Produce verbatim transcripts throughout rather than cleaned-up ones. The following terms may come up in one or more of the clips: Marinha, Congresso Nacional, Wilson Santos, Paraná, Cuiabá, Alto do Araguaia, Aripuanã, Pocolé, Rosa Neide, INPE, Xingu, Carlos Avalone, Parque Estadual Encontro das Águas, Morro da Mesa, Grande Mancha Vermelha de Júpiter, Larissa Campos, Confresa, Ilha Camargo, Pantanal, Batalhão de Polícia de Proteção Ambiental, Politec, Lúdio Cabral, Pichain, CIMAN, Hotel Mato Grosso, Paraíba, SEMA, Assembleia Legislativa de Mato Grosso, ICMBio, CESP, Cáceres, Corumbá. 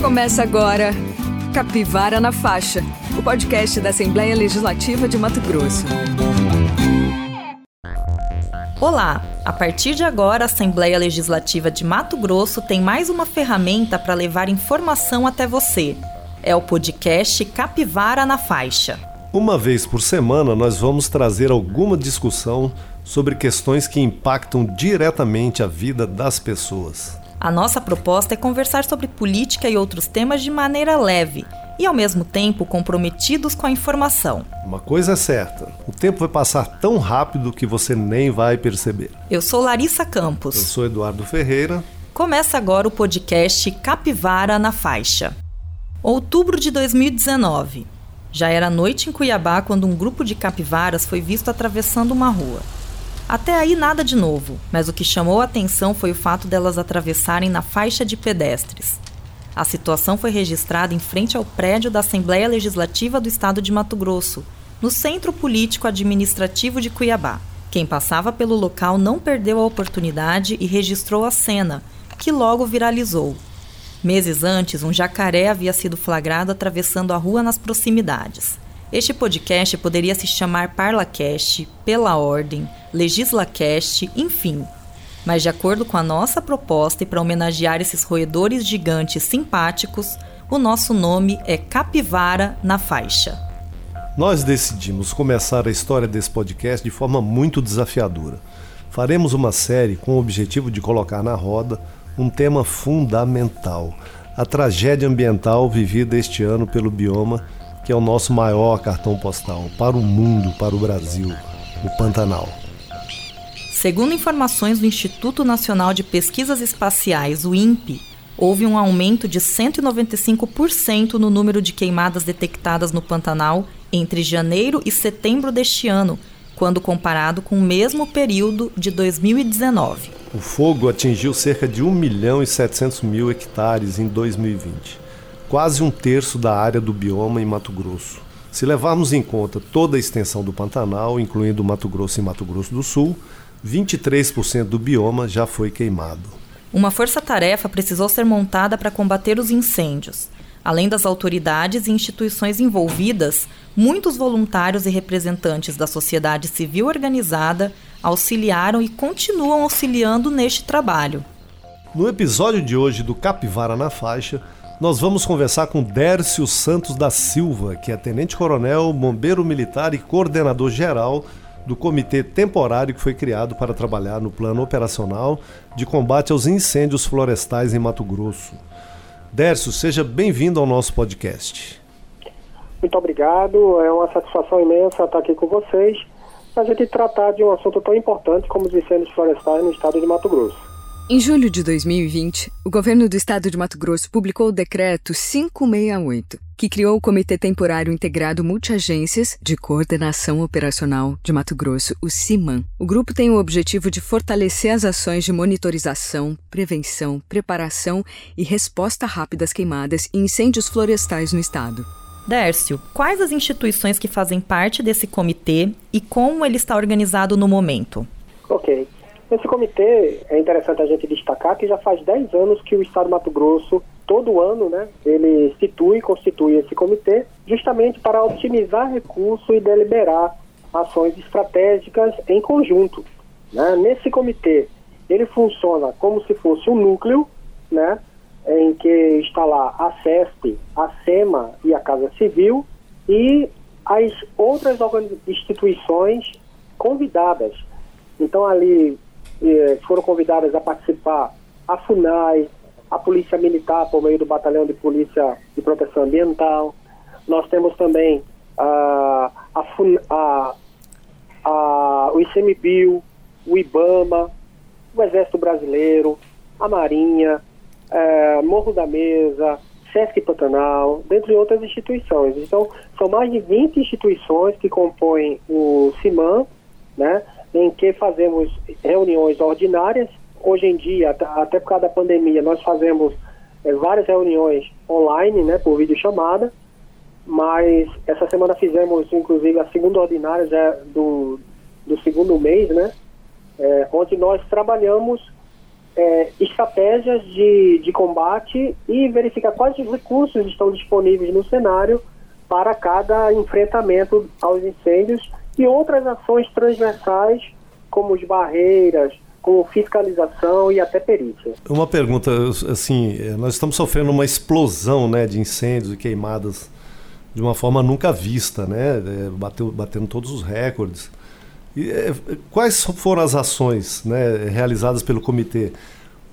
Começa agora Capivara na Faixa, o podcast da Assembleia Legislativa de Mato Grosso. Olá! A partir de agora, a Assembleia Legislativa de Mato Grosso tem mais uma ferramenta para levar informação até você. É o podcast Capivara na Faixa. Uma vez por semana, nós vamos trazer alguma discussão sobre questões que impactam diretamente a vida das pessoas. A nossa proposta é conversar sobre política e outros temas de maneira leve e, ao mesmo tempo, comprometidos com a informação. Uma coisa é certa, o tempo vai passar tão rápido que você nem vai perceber. Eu sou Larissa Campos. Eu sou Eduardo Ferreira. Começa agora o podcast Capivara na Faixa. Outubro de dois mil e dezenove. Já era noite em Cuiabá quando um grupo de capivaras foi visto atravessando uma rua. Até aí nada de novo, mas o que chamou a atenção foi o fato delas atravessarem na faixa de pedestres. A situação foi registrada em frente ao prédio da Assembleia Legislativa do Estado de Mato Grosso, no Centro Político Administrativo de Cuiabá. Quem passava pelo local não perdeu a oportunidade e registrou a cena, que logo viralizou. Meses antes, um jacaré havia sido flagrado atravessando a rua nas proximidades. Este podcast poderia se chamar ParlaCast, Pela Ordem, LegislaCast, enfim. Mas de acordo com a nossa proposta e para homenagear esses roedores gigantes simpáticos, o nosso nome é Capivara na Faixa. Nós decidimos começar a história desse podcast de forma muito desafiadora. Faremos uma série com o objetivo de colocar na roda um tema fundamental, a tragédia ambiental vivida este ano pelo bioma, que é o nosso maior cartão postal para o mundo, para o Brasil, o Pantanal. Segundo informações do Instituto Nacional de Pesquisas Espaciais, o INPE, houve um aumento de cento e noventa e cinco por cento no número de queimadas detectadas no Pantanal entre janeiro e setembro deste ano, quando comparado com o mesmo período de dois mil e dezenove. O fogo atingiu cerca de um milhão e setecentos mil hectares em dois mil e vinte, quase um terço da área do bioma em Mato Grosso. Se levarmos em conta toda a extensão do Pantanal, incluindo Mato Grosso e Mato Grosso do Sul, vinte e três por cento do bioma já foi queimado. Uma força-tarefa precisou ser montada para combater os incêndios. Além das autoridades e instituições envolvidas, muitos voluntários e representantes da sociedade civil organizada auxiliaram e continuam auxiliando neste trabalho. No episódio de hoje do Capivara na Faixa, nós vamos conversar com Dércio Santos da Silva, que é tenente-coronel, bombeiro militar e coordenador-geral do comitê temporário que foi criado para trabalhar no plano operacional de combate aos incêndios florestais em Mato Grosso. Dércio, seja bem-vindo ao nosso podcast. Muito obrigado, é uma satisfação imensa estar aqui com vocês, para a gente tratar de um assunto tão importante como os incêndios florestais no estado de Mato Grosso. Em julho de dois mil e vinte, o governo do estado de Mato Grosso publicou o decreto quinhentos e sessenta e oito, que criou o Comitê Temporário Integrado Multiagências de Coordenação Operacional de Mato Grosso, o CIMAN. O grupo tem o objetivo de fortalecer as ações de monitorização, prevenção, preparação e resposta rápida às queimadas e incêndios florestais no estado. Dércio, quais as instituições que fazem parte desse comitê e como ele está organizado no momento? Ok. Esse comitê, é interessante a gente destacar que já faz dez anos que o Estado de Mato Grosso, todo ano, né, ele institui e constitui esse comitê justamente para otimizar recursos e deliberar ações estratégicas em conjunto, né? Nesse comitê, ele funciona como se fosse um núcleo, né, em que está lá a C E S P, a SEMA e a Casa Civil e as outras instituições convidadas. Então ali eh, foram convidadas a participar a FUNAI, a Polícia Militar por meio do Batalhão de Polícia de Proteção Ambiental. Nós temos também ah, a Fun- a, a, o ICMBio, o IBAMA, o Exército Brasileiro, a Marinha, É, Morro da Mesa, Sesc Pantanal, dentre outras instituições. Então, são mais de vinte instituições que compõem o CIMAN, né, em que fazemos reuniões ordinárias. Hoje em dia, até por causa da pandemia, nós fazemos é, várias reuniões online, né, por videochamada, mas essa semana fizemos, inclusive, a segunda ordinária já do, do segundo mês, né, é, onde nós trabalhamos é, estratégias de, de combate e verificar quais recursos estão disponíveis no cenário para cada enfrentamento aos incêndios e outras ações transversais, como as barreiras, com fiscalização e até perícia. Uma pergunta, assim, nós estamos sofrendo uma explosão, né, de incêndios e queimadas de uma forma nunca vista, né, bateu, batendo todos os recordes. E, quais foram as ações, né, realizadas pelo comitê?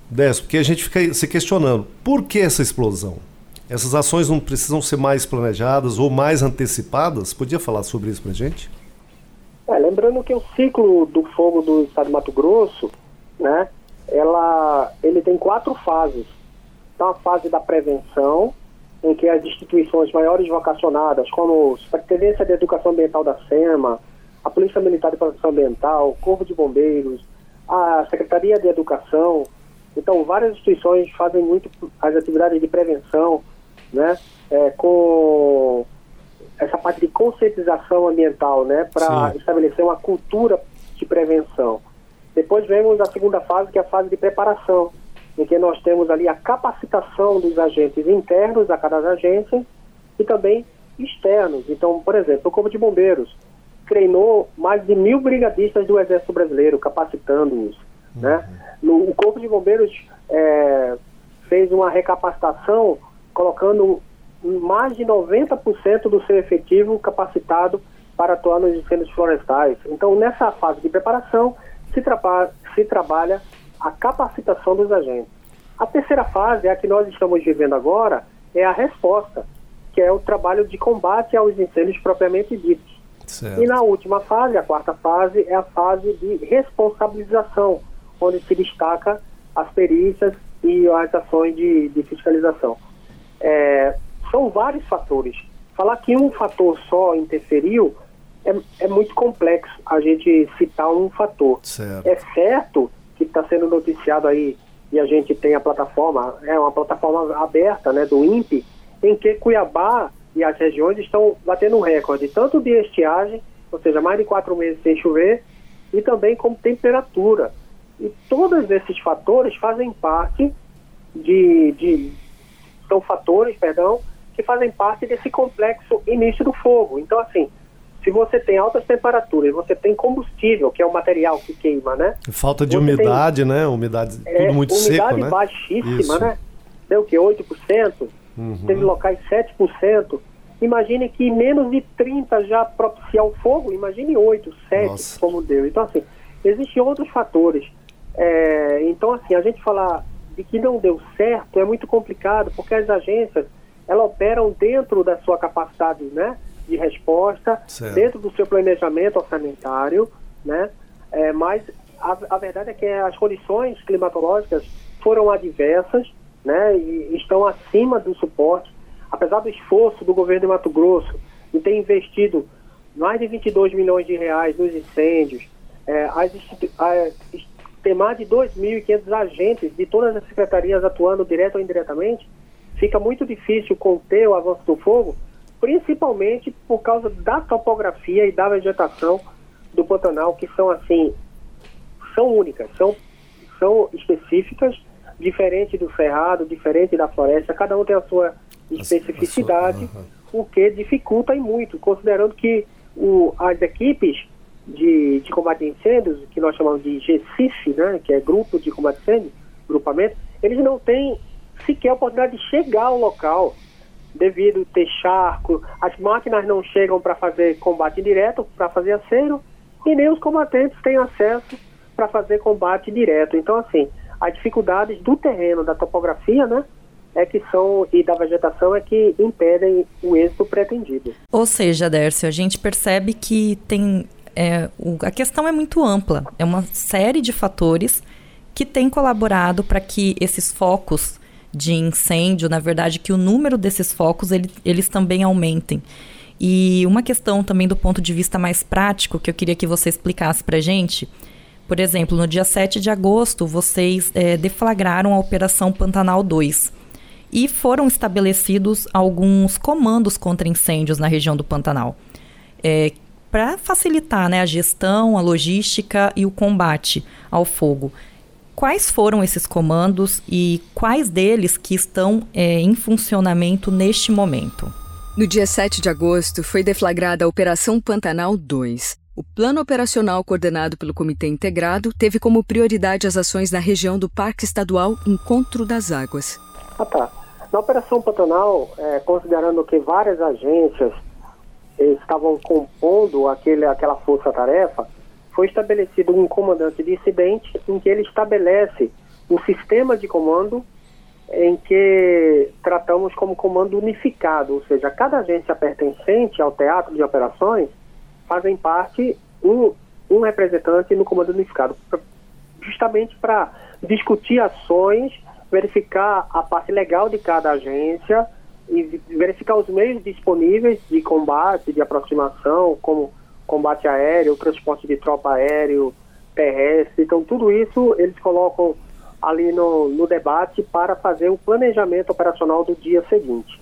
Dessa, porque a gente fica se questionando, por que essa explosão? Essas ações não precisam ser mais planejadas ou mais antecipadas? Podia falar sobre isso para a gente? É, lembrando que o ciclo do fogo do estado de Mato Grosso, né, ela, ele tem quatro fases. Então, a fase da prevenção, em que as instituições maiores vocacionadas, como a Superintendência de Educação Ambiental da SEMA, a Polícia Militar de Proteção Ambiental, o Corpo de Bombeiros, a Secretaria de Educação. Então, várias instituições fazem muito as atividades de prevenção, né, é, com essa parte de conscientização ambiental, né, para estabelecer uma cultura de prevenção. Depois vemos a segunda fase, que é a fase de preparação, em que nós temos ali a capacitação dos agentes internos a cada agência e também externos. Então, por exemplo, o Corpo de Bombeiros treinou mais de mil brigadistas do Exército Brasileiro, capacitando-os, uhum, né? No, o Corpo de Bombeiros é, fez uma recapacitação, colocando mais de noventa por cento do seu efetivo capacitado para atuar nos incêndios florestais. Então, nessa fase de preparação, se, traba- se trabalha a capacitação dos agentes. A terceira fase, é a que nós estamos vivendo agora, é a resposta, que é o trabalho de combate aos incêndios propriamente ditos. Certo. E na última fase, a quarta fase, é a fase de responsabilização, onde se destaca as perícias e as ações de, de fiscalização. É, são vários fatores. Falar que um fator só interferiu é, é muito complexo a gente citar um fator. Certo. É certo que está sendo noticiado aí, e a gente tem a plataforma, é uma plataforma aberta, né, do INPE, em que Cuiabá e as regiões estão batendo um recorde, tanto de estiagem, ou seja, mais de quatro meses sem chover, e também como temperatura. E todos esses fatores fazem parte de, de... São fatores, perdão, que fazem parte desse complexo início do fogo. Então, assim, se você tem altas temperaturas, você tem combustível, que é o material que queima, né? Falta de você umidade, tem, né? Umidade é, tudo muito umidade seco, né? Umidade baixíssima, isso, né? Deu o quê? oito por cento? Uhum. Teve locais sete por cento. Imagine que menos de trinta por cento já propicia o fogo. Imagine oito por cento, sete por cento, nossa, como deu. Então, assim, existem outros fatores. É, então, assim, a gente falar de que não deu certo é muito complicado, porque as agências, elas operam dentro da sua capacidade, né, de resposta, certo, dentro do seu planejamento orçamentário, né, é, mas a, a verdade é que as condições climatológicas foram adversas, né, e estão acima do suporte, apesar do esforço do governo de Mato Grosso de ter investido mais de vinte e dois milhões de reais nos incêndios, é, as instituições, tem mais de dois mil e quinhentos agentes de todas as secretarias atuando direto ou indiretamente, fica muito difícil conter o avanço do fogo, principalmente por causa da topografia e da vegetação do Pantanal, que são assim, são únicas, são, são específicas, diferente do cerrado, diferente da floresta, cada um tem a sua especificidade, o que dificulta e muito, considerando que o, as equipes De, de combate a incêndios, que nós chamamos de G C I F, né, que é grupo de combate a incêndio, grupamento, eles não têm sequer a oportunidade de chegar ao local, devido a ter charco, as máquinas não chegam para fazer combate direto, para fazer aceiro, e nem os combatentes têm acesso para fazer combate direto. Então, assim, as dificuldades do terreno, da topografia, né, é que são, e da vegetação é que impedem o êxito pretendido. Ou seja, Dércio, a gente percebe que tem... É, o, a questão é muito ampla, é uma série de fatores que tem colaborado para que esses focos de incêndio, na verdade, que o número desses focos, ele, eles também aumentem. E uma questão também do ponto de vista mais prático, que eu queria que você explicasse para a gente, por exemplo, no dia sete de agosto, vocês é, deflagraram a Operação Pantanal dois e foram estabelecidos alguns comandos contra incêndios na região do Pantanal. É, para facilitar, né, a gestão, a logística e o combate ao fogo. Quais foram esses comandos e quais deles que estão é, em funcionamento neste momento? No dia sete de agosto, foi deflagrada a Operação Pantanal dois. O plano operacional coordenado pelo Comitê Integrado teve como prioridade as ações na região do Parque Estadual Encontro das Águas. Ah, tá. Na Operação Pantanal, é, considerando que várias agências estavam compondo aquele, aquela força-tarefa, foi estabelecido um comandante de incidente em que ele estabelece um sistema de comando em que tratamos como comando unificado, ou seja, cada agência pertencente ao teatro de operações fazem parte um, um representante no comando unificado, justamente para discutir ações, verificar a parte legal de cada agência e verificar os meios disponíveis de combate, de aproximação, como combate aéreo, transporte de tropa aéreo, terrestre. Então, tudo isso eles colocam ali no, no debate para fazer o planejamento operacional do dia seguinte.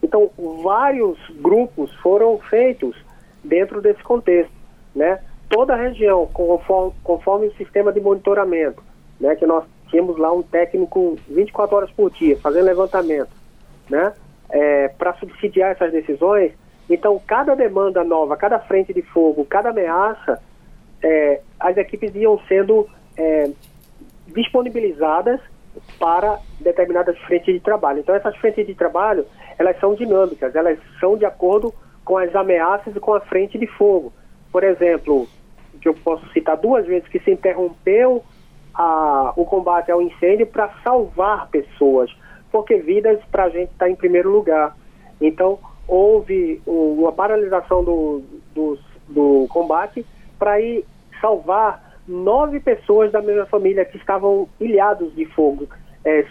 Então, vários grupos foram feitos dentro desse contexto, né? Toda a região, conforme, conforme o sistema de monitoramento, né? Que nós tínhamos lá um técnico vinte e quatro horas por dia, fazendo levantamento, né? É, para subsidiar essas decisões. Então, cada demanda nova, cada frente de fogo, cada ameaça, é, as equipes iam sendo é, disponibilizadas para determinadas frentes de trabalho. Então, essas frentes de trabalho, elas são dinâmicas, elas são de acordo com as ameaças e com a frente de fogo. Por exemplo, que eu posso citar duas vezes que se interrompeu a, o combate ao incêndio para salvar pessoas, porque vidas para a gente está em primeiro lugar. Então, houve uma paralisação do, do, do combate para ir salvar nove pessoas da mesma família que estavam ilhados de fogo. É,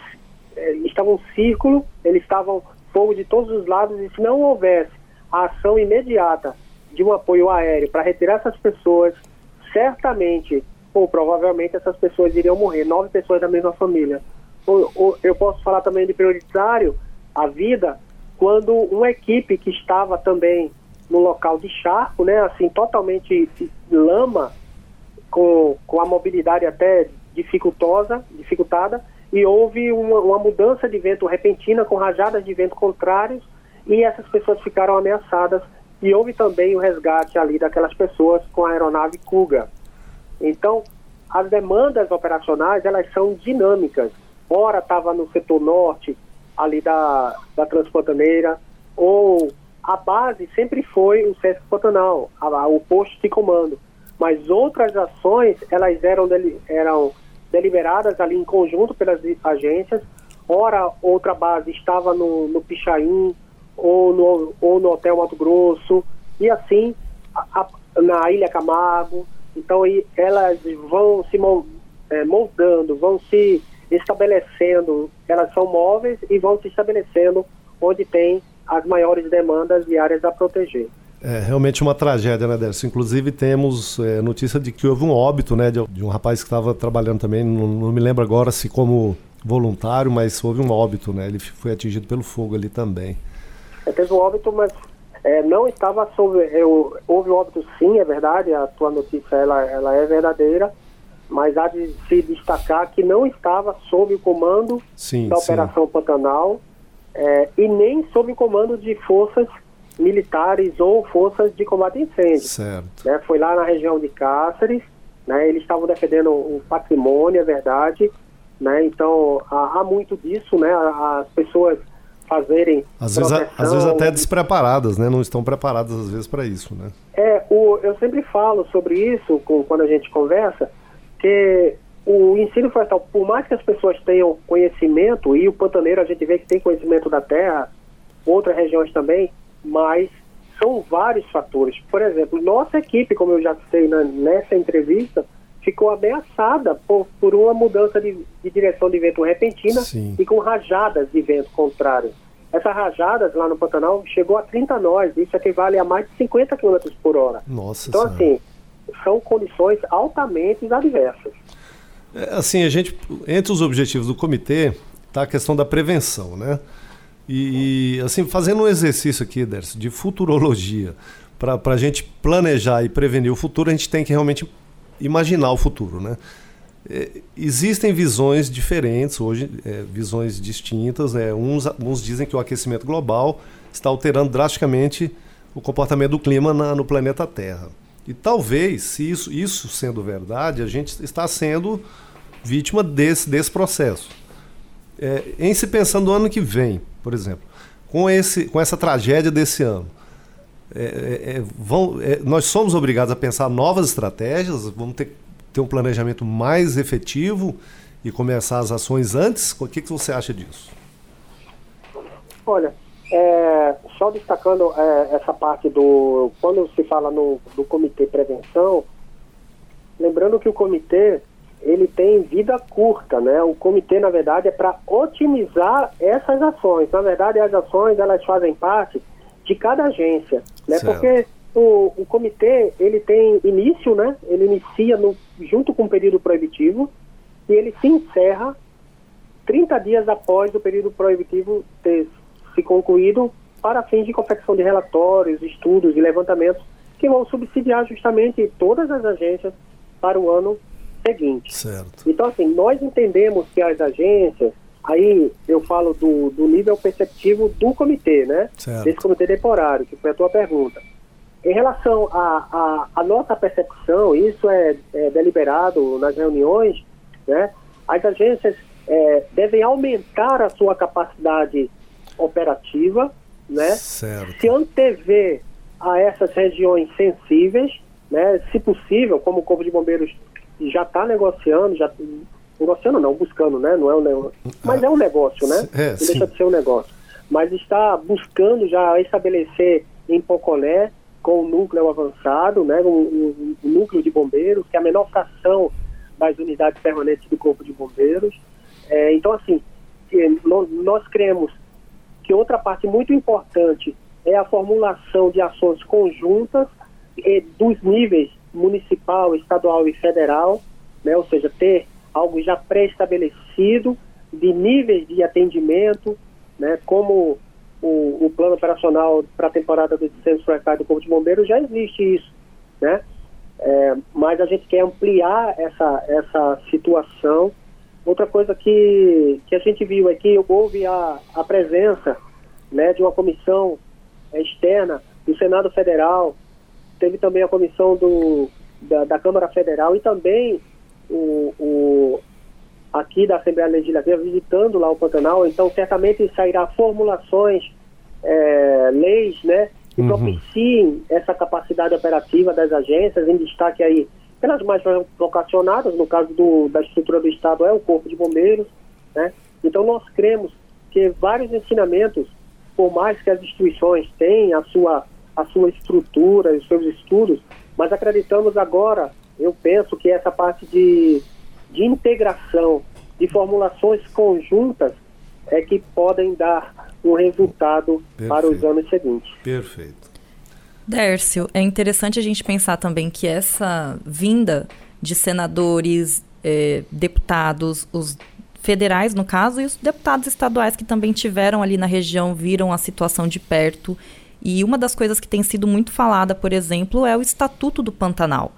estavam em círculo, eles estavam fogo de todos os lados, e se não houvesse a ação imediata de um apoio aéreo para retirar essas pessoas, certamente ou provavelmente essas pessoas iriam morrer, nove pessoas da mesma família. Ou, ou, eu posso falar também de prioritário, a vida, quando uma equipe que estava também no local de charco, né, assim, totalmente lama, com, com a mobilidade até dificultosa, dificultada, e houve uma, uma mudança de vento repentina, com rajadas de vento contrários, e essas pessoas ficaram ameaçadas, e houve também o resgate ali daquelas pessoas com a aeronave Kuga. Então, as demandas operacionais, elas são dinâmicas. Ora estava no setor norte, ali da, da Transfantaneira, ou a base sempre foi o Sesc Pantanal, a, o posto de comando, mas outras ações elas eram, deli, eram deliberadas ali em conjunto pelas agências. Ora outra base estava no, no Pichain ou no, ou no Hotel Mato Grosso, e assim a, a, na Ilha Camargo. Então e, elas vão se moldando, vão se estabelecendo, elas são móveis e vão se estabelecendo onde tem as maiores demandas e áreas a proteger. É realmente uma tragédia, né, Dércio? Inclusive temos é, notícia de que houve um óbito, né, de, de um rapaz que estava trabalhando também, não, não me lembro agora se como voluntário, mas houve um óbito, né? Ele foi atingido pelo fogo ali também. É, teve um óbito, mas é, não estava sobre... Eu, houve um óbito sim, é verdade, a tua notícia ela, ela é verdadeira, mas há de se destacar que não estava sob o comando sim, da sim. Operação Pantanal é, e nem sob o comando de forças militares ou forças de combate a incêndio. Certo. Né, foi lá na região de Cáceres, né, eles estavam defendendo o patrimônio, é verdade, né, então há, há muito disso, né, as pessoas fazerem às proteção, vezes, às vezes até despreparadas, né? Não estão preparadas às vezes para isso, né? É, o, eu sempre falo sobre isso com, quando a gente conversa, porque o ensino florestal, por mais que as pessoas tenham conhecimento, e o pantaneiro a gente vê que tem conhecimento da terra, outras regiões também, mas são vários fatores. Por exemplo, nossa equipe, como eu já citei na, nessa entrevista, ficou ameaçada por, por uma mudança de, de direção de vento repentina. Sim. E com rajadas de vento contrário. Essas rajadas lá no Pantanal chegou a trinta nós, isso equivale a mais de cinquenta quilômetros por hora. Nossa Então senhora. assim... são condições altamente adversas. É, assim, a gente, entre os objetivos do comitê está a questão da prevenção, né? E, hum. assim, fazendo um exercício aqui, Dércio, de futurologia, para a gente planejar e prevenir o futuro, a gente tem que realmente imaginar o futuro, né? É, existem visões diferentes hoje, é, visões distintas, né? Uns, uns dizem que o aquecimento global está alterando drasticamente o comportamento do clima na, no planeta Terra. E talvez, se isso, isso sendo verdade, a gente está sendo vítima desse, desse processo. É, em se pensando no ano que vem, por exemplo, com, esse, com essa tragédia desse ano, é, é, vão, é, nós somos obrigados a pensar novas estratégias, vamos ter que ter um planejamento mais efetivo e começar as ações antes? O que, que você acha disso? Olha, é, só destacando é, essa parte do... Quando se fala no, do Comitê Prevenção, lembrando que o comitê, ele tem vida curta, né? O comitê, na verdade, é para otimizar essas ações. Na verdade, as ações, elas fazem parte de cada agência, né? Certo. Porque... O, o comitê, ele tem início, né? Ele inicia no, junto com o período proibitivo e ele se encerra trinta dias após o período proibitivo ter se concluído para fins de confecção de relatórios, estudos e levantamentos que vão subsidiar justamente todas as agências para o ano seguinte. Certo. Então, assim, nós entendemos que as agências, aí eu falo do, do nível perceptivo do comitê, né? Certo. Desse comitê temporário, que foi a tua pergunta. Em relação à a, a, a nossa percepção, isso é, é deliberado nas reuniões, né? As agências é, devem aumentar a sua capacidade operativa, né? Certo. Se antever a essas regiões sensíveis, né? Se possível, como o Corpo de Bombeiros já está negociando, já negociando não, buscando, né? Não é um negócio, mas é um negócio, né? É, não deixa de ser um negócio. Mas está buscando já estabelecer em Pocolé, com o núcleo avançado, né, um, um núcleo de bombeiros, que é a menor fração das unidades permanentes do Corpo de Bombeiros. É, então, assim, nós cremos que outra parte muito importante é a formulação de ações conjuntas e dos níveis municipal, estadual e federal, né, ou seja, ter algo já pré-estabelecido de níveis de atendimento, né, como... O, o plano operacional para a temporada do incêndio florestal do Corpo de Bombeiros, já existe isso, né? É, mas a gente quer ampliar essa, essa situação. Outra coisa que, que a gente viu é que houve a, a presença, né, de uma comissão externa do Senado Federal, teve também a comissão do, da, da Câmara Federal e também o... o aqui da Assembleia Legislativa, visitando lá o Pantanal, então certamente sairá formulações, é, leis, né, que uhum. propiciem essa capacidade operativa das agências, em destaque aí pelas mais vocacionadas, no caso do, da estrutura do Estado é o Corpo de Bombeiros, né, então nós cremos que vários ensinamentos, por mais que as instituições tenham a sua, a sua estrutura, os seus estudos, mas acreditamos agora, eu penso que essa parte de de integração, de formulações conjuntas, é que podem dar um resultado Perfeito. Para os anos seguintes. Perfeito. Dércio, é interessante a gente pensar também que essa vinda de senadores, eh, deputados, os federais, no caso, e os deputados estaduais que também tiveram ali na região, viram a situação de perto. E uma das coisas que tem sido muito falada, por exemplo, é o Estatuto do Pantanal.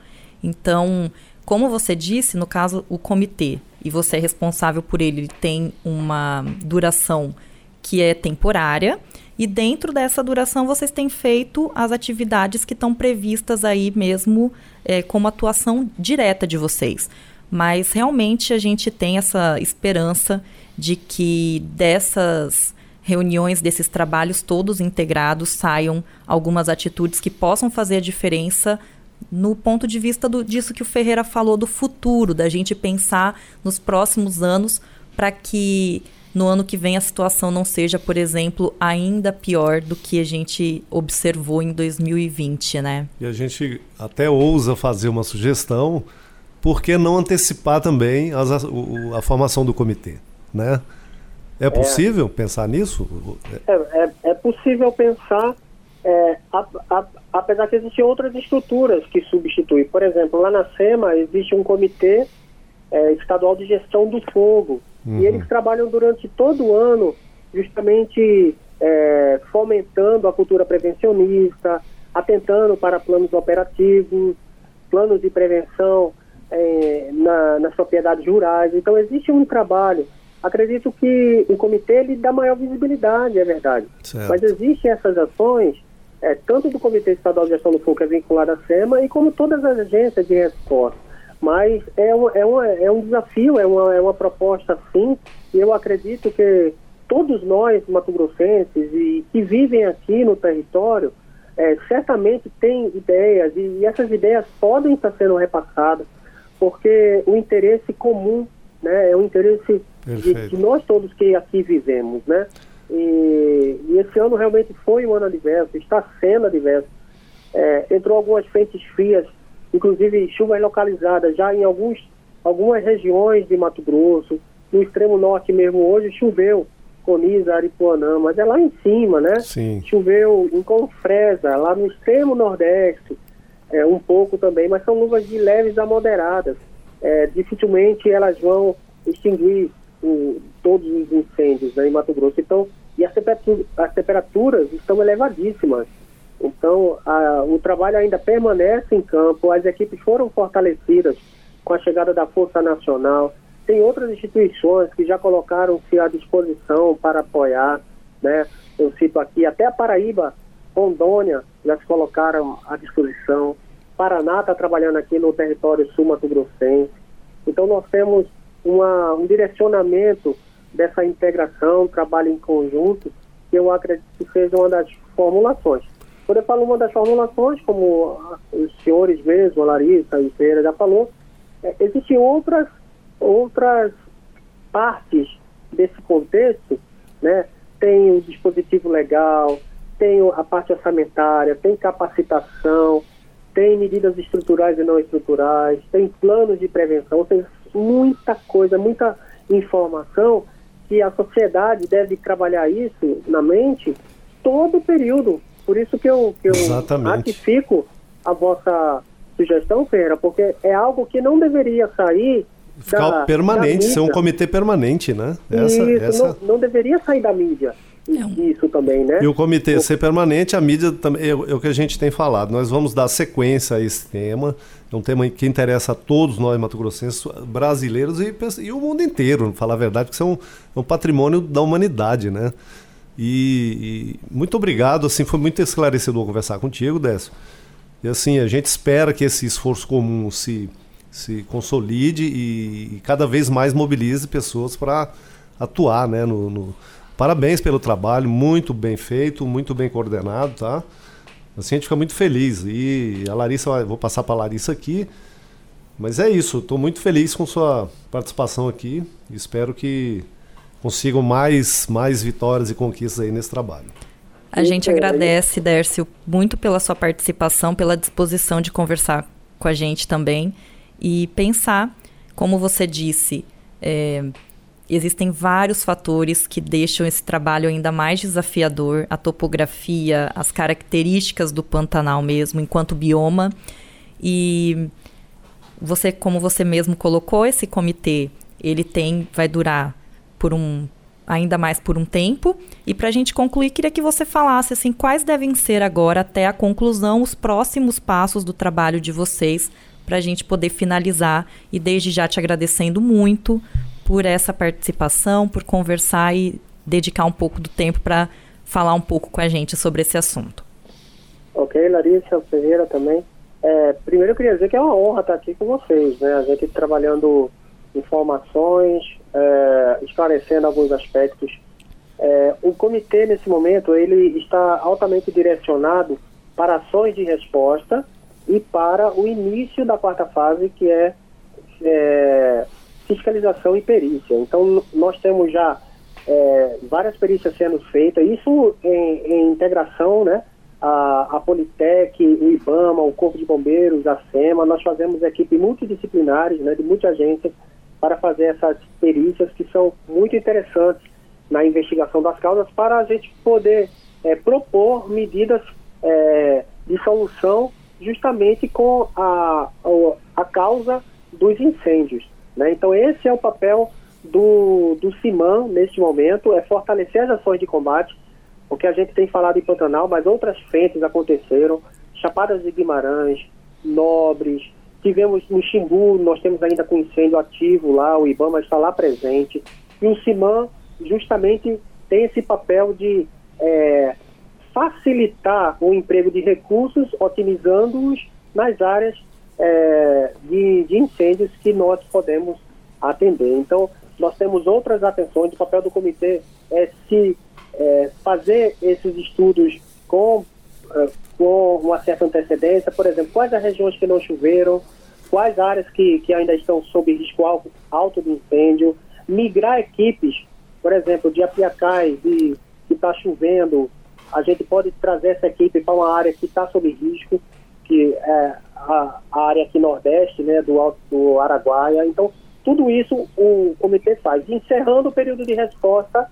Então... Como você disse, no caso, o comitê, e você é responsável por ele, ele tem uma duração que é temporária, e dentro dessa duração vocês têm feito as atividades que estão previstas aí mesmo, é, como atuação direta de vocês. Mas realmente a gente tem essa esperança de que dessas reuniões, desses trabalhos todos integrados, saiam algumas atitudes que possam fazer a diferença no ponto de vista do, disso que o Ferreira falou, do futuro, da gente pensar nos próximos anos para que no ano que vem a situação não seja, por exemplo, ainda pior do que a gente observou em dois mil e vinte, né? E a gente até ousa fazer uma sugestão, por que não antecipar também as, a, a formação do comitê, né? É possível é, pensar nisso? É, é, é possível pensar... É, a, a, apesar que existem outras estruturas que substituem. Por exemplo, lá na SEMA existe um comitê é, estadual de gestão do fogo. Uhum. E eles trabalham durante todo o ano justamente é, fomentando a cultura prevencionista, atentando para planos operativos, planos de prevenção é, na, nas propriedades rurais. Então existe um trabalho. Acredito que o comitê ele dá maior visibilidade, é verdade. Certo. Mas existem essas ações, é, tanto do Comitê Estadual de Gestão do Fogo, que é vinculado à SEMA, e como todas as agências de resposta. Mas é um, é um, é um desafio, é uma, é uma proposta sim, e eu acredito que todos nós, matogrossenses, e que vivem aqui no território, é, certamente tem ideias, e, e essas ideias podem estar sendo repassadas, porque o interesse comum, né, é o interesse de, de nós todos que aqui vivemos, né? E, e esse ano realmente foi um ano adverso, está sendo adverso. É, entrou algumas frentes frias, inclusive chuvas localizadas já em alguns, algumas regiões de Mato Grosso, no extremo norte mesmo hoje choveu, Coniza, Aripuanã, mas é lá em cima, né? Sim. Choveu em Confresa, lá no extremo nordeste, é, um pouco também, mas são luvas de leves a moderadas, é, dificilmente elas vão extinguir o, todos os incêndios, né, em Mato Grosso. Então, e as, temperatura, as temperaturas estão elevadíssimas. Então, a, o trabalho ainda permanece em campo, as equipes foram fortalecidas com a chegada da Força Nacional. Tem outras instituições que já colocaram-se à disposição para apoiar, né? Eu cito aqui, até a Paraíba, Rondônia, já se colocaram à disposição. Paraná está trabalhando aqui no território sul-mato-grossense. Então, nós temos uma, um direcionamento dessa integração, trabalho em conjunto, que eu acredito que seja uma das formulações. Quando eu falo uma das formulações, como os senhores mesmo, a Larissa e o Ferreira já falou, é, existem outras outras partes desse contexto, né? Tem o dispositivo legal, tem a parte orçamentária, tem capacitação, tem medidas estruturais e não estruturais, tem planos de prevenção, tem muita coisa, muita informação que a sociedade deve trabalhar isso na mente todo o período. Por isso que eu, que eu ratifico a vossa sugestão, Ferreira, porque é algo que não deveria sair Ficar da, permanente, da ser um comitê permanente, né? Essa, isso, essa... Não, não deveria sair da mídia, isso também, né? E o comitê eu... ser permanente, a mídia também, é, é o que a gente tem falado, nós vamos dar sequência a esse tema, é um tema que interessa a todos nós matogrossenses, brasileiros e, e o mundo inteiro, falar a verdade, porque isso é um, é um patrimônio da humanidade, né? E, e muito obrigado, assim, foi muito esclarecedor conversar contigo, Dércio, e assim, a gente espera que esse esforço comum se... se consolide e, e cada vez mais mobilize pessoas para atuar, né? No, no... Parabéns pelo trabalho, muito bem feito, muito bem coordenado, tá? Assim a gente fica muito feliz. E a Larissa, vou passar para a Larissa aqui, mas é isso, estou muito feliz com sua participação aqui, espero que consigam mais, mais vitórias e conquistas aí nesse trabalho. A gente agradece, Dércio, muito pela sua participação, pela disposição de conversar com a gente também. E pensar, como você disse, é, existem vários fatores que deixam esse trabalho ainda mais desafiador, a topografia, as características do Pantanal mesmo, enquanto bioma. E você, como você mesmo colocou, esse comitê, ele tem, vai durar por um, ainda mais por um tempo. E para a gente concluir, queria que você falasse assim, quais devem ser agora, até a conclusão, os próximos passos do trabalho de vocês, para a gente poder finalizar, e desde já te agradecendo muito por essa participação, por conversar e dedicar um pouco do tempo para falar um pouco com a gente sobre esse assunto. Ok, Larissa, Ferreira também. É, primeiro eu queria dizer que é uma honra estar aqui com vocês, né? A gente trabalhando informações, é, esclarecendo alguns aspectos. É, o comitê, nesse momento, ele está altamente direcionado para ações de resposta e para o início da quarta fase, que é, é fiscalização e perícia. Então, nós temos já é, várias perícias sendo feitas, isso em, em integração, né, a, a Politec, o IBAMA, o Corpo de Bombeiros, a SEMA. Nós fazemos equipe multidisciplinares, né, de multiagências, para fazer essas perícias que são muito interessantes na investigação das causas, para a gente poder é, propor medidas é, de solução justamente com a, a causa dos incêndios, né? Então esse é o papel do, do CIMAN neste momento, é fortalecer as ações de combate, o que a gente tem falado em Pantanal, mas outras frentes aconteceram, Chapadas de Guimarães, Nobres, Tivemos no Xingu, nós temos ainda com incêndio ativo lá, o IBAMA está lá presente. E o CIMAN justamente tem esse papel de é, facilitar o emprego de recursos, otimizando-os nas áreas é, de, de incêndios que nós podemos atender. Então, nós temos outras atenções. O papel do comitê é se é, fazer esses estudos com, com uma certa antecedência. Por exemplo, quais as regiões que não choveram, quais áreas que, que ainda estão sob risco alto de incêndio, migrar equipes, por exemplo, de Apiacai, de, que está chovendo, a gente pode trazer essa equipe para uma área que está sob risco, que é a, a área aqui nordeste, né, do Alto do Araguaia. Então, tudo isso o comitê faz. Encerrando o período de resposta,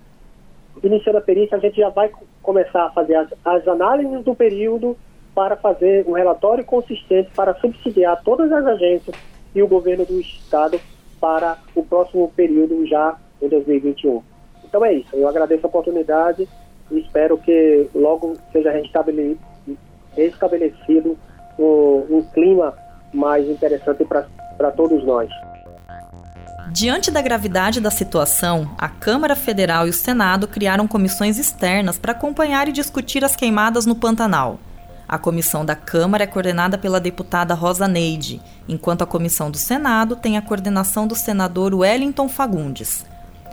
iniciando a perícia, a gente já vai começar a fazer as, as análises do período para fazer um relatório consistente para subsidiar todas as agências e o governo do Estado para o próximo período já em dois mil e vinte e um. Então é isso. Eu agradeço a oportunidade e espero que logo seja restabelecido um, um clima mais interessante para todos nós. Diante da gravidade da situação, a Câmara Federal e o Senado criaram comissões externas para acompanhar e discutir as queimadas no Pantanal. A comissão da Câmara é coordenada pela deputada Rosa Neide, enquanto a comissão do Senado tem a coordenação do senador Wellington Fagundes.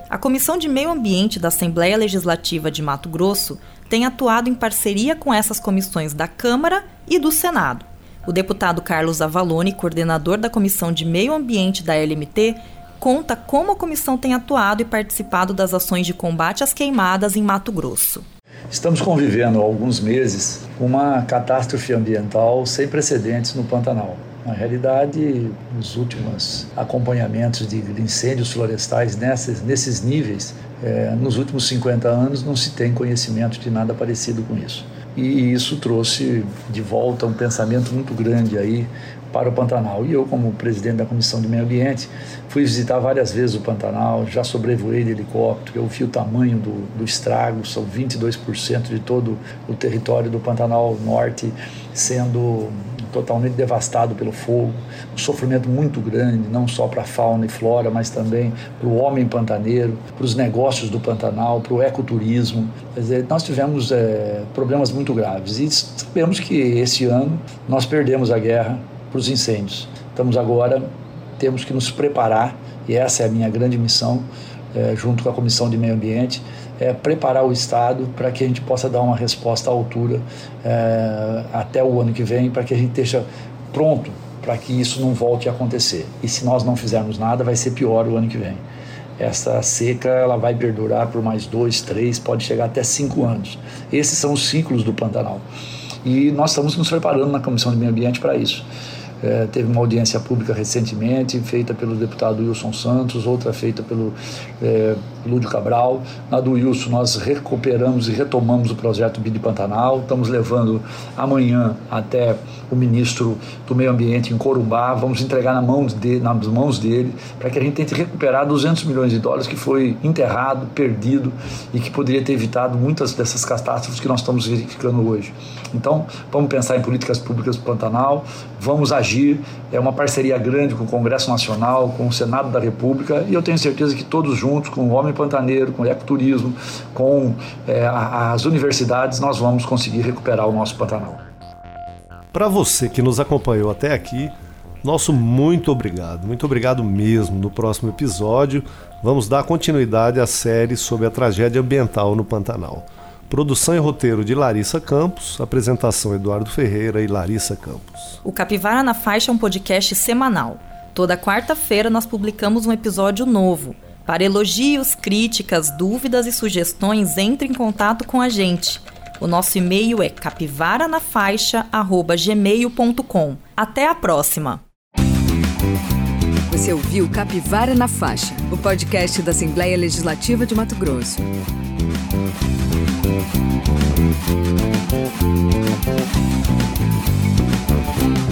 A Comissão de Meio Ambiente da Assembleia Legislativa de Mato Grosso tem atuado em parceria com essas comissões da Câmara e do Senado. O deputado Carlos Avalone, coordenador da Comissão de Meio Ambiente da L M T, conta como a comissão tem atuado e participado das ações de combate às queimadas em Mato Grosso. Estamos convivendo há alguns meses com uma catástrofe ambiental sem precedentes no Pantanal. Na realidade, os últimos acompanhamentos de incêndios florestais nessas, nesses níveis, é, nos últimos cinquenta anos não se tem conhecimento de nada parecido com isso. E isso trouxe de volta um pensamento muito grande aí para o Pantanal. E eu, como presidente da Comissão de Meio Ambiente, fui visitar várias vezes o Pantanal, já sobrevoei de helicóptero, eu vi o tamanho do, do estrago, são vinte e dois por cento de todo o território do Pantanal Norte sendo totalmente devastado pelo fogo, um sofrimento muito grande, não só para a fauna e flora, mas também para o homem pantaneiro, para os negócios do Pantanal, para o ecoturismo. Quer dizer, nós tivemos é, problemas muito graves e sabemos que esse ano nós perdemos a guerra para os incêndios. Estamos agora, temos que nos preparar, e essa é a minha grande missão, é, junto com a Comissão de Meio Ambiente, é preparar o Estado para que a gente possa dar uma resposta à altura é, até o ano que vem, para que a gente esteja pronto para que isso não volte a acontecer. E se nós não fizermos nada, vai ser pior o ano que vem. Essa seca ela vai perdurar por mais dois, três, pode chegar até cinco anos. Esses são os ciclos do Pantanal. E nós estamos nos preparando na Comissão de Meio Ambiente para isso. É, teve uma audiência pública recentemente, feita pelo deputado Wilson Santos, outra feita pelo é, Lúdio Cabral. Na do Wilson, nós recuperamos e retomamos o projeto Bide Pantanal, estamos levando amanhã até o ministro do Meio Ambiente em Corumbá, vamos entregar na mão de, nas mãos dele, para que a gente tente recuperar duzentos milhões de dólares que foi enterrado, perdido, e que poderia ter evitado muitas dessas catástrofes que nós estamos verificando hoje. Então, vamos pensar em políticas públicas do Pantanal, vamos agir. É uma parceria grande com o Congresso Nacional, com o Senado da República, e eu tenho certeza que todos juntos, com o homem pantaneiro, com o ecoturismo, com é, as universidades, nós vamos conseguir recuperar o nosso Pantanal. Para você que nos acompanhou até aqui, nosso muito obrigado, muito obrigado mesmo. No próximo episódio, vamos dar continuidade à série sobre a tragédia ambiental no Pantanal. Produção e roteiro de Larissa Campos, apresentação Eduardo Ferreira e Larissa Campos. O Capivara na Faixa é um podcast semanal. Toda quarta-feira nós publicamos um episódio novo. Para elogios, críticas, dúvidas e sugestões, entre em contato com a gente. O nosso e-mail é capivaranafaixa arroba gmail ponto com. Até a próxima! Você ouviu Capivara na Faixa, o podcast da Assembleia Legislativa de Mato Grosso. Thank you.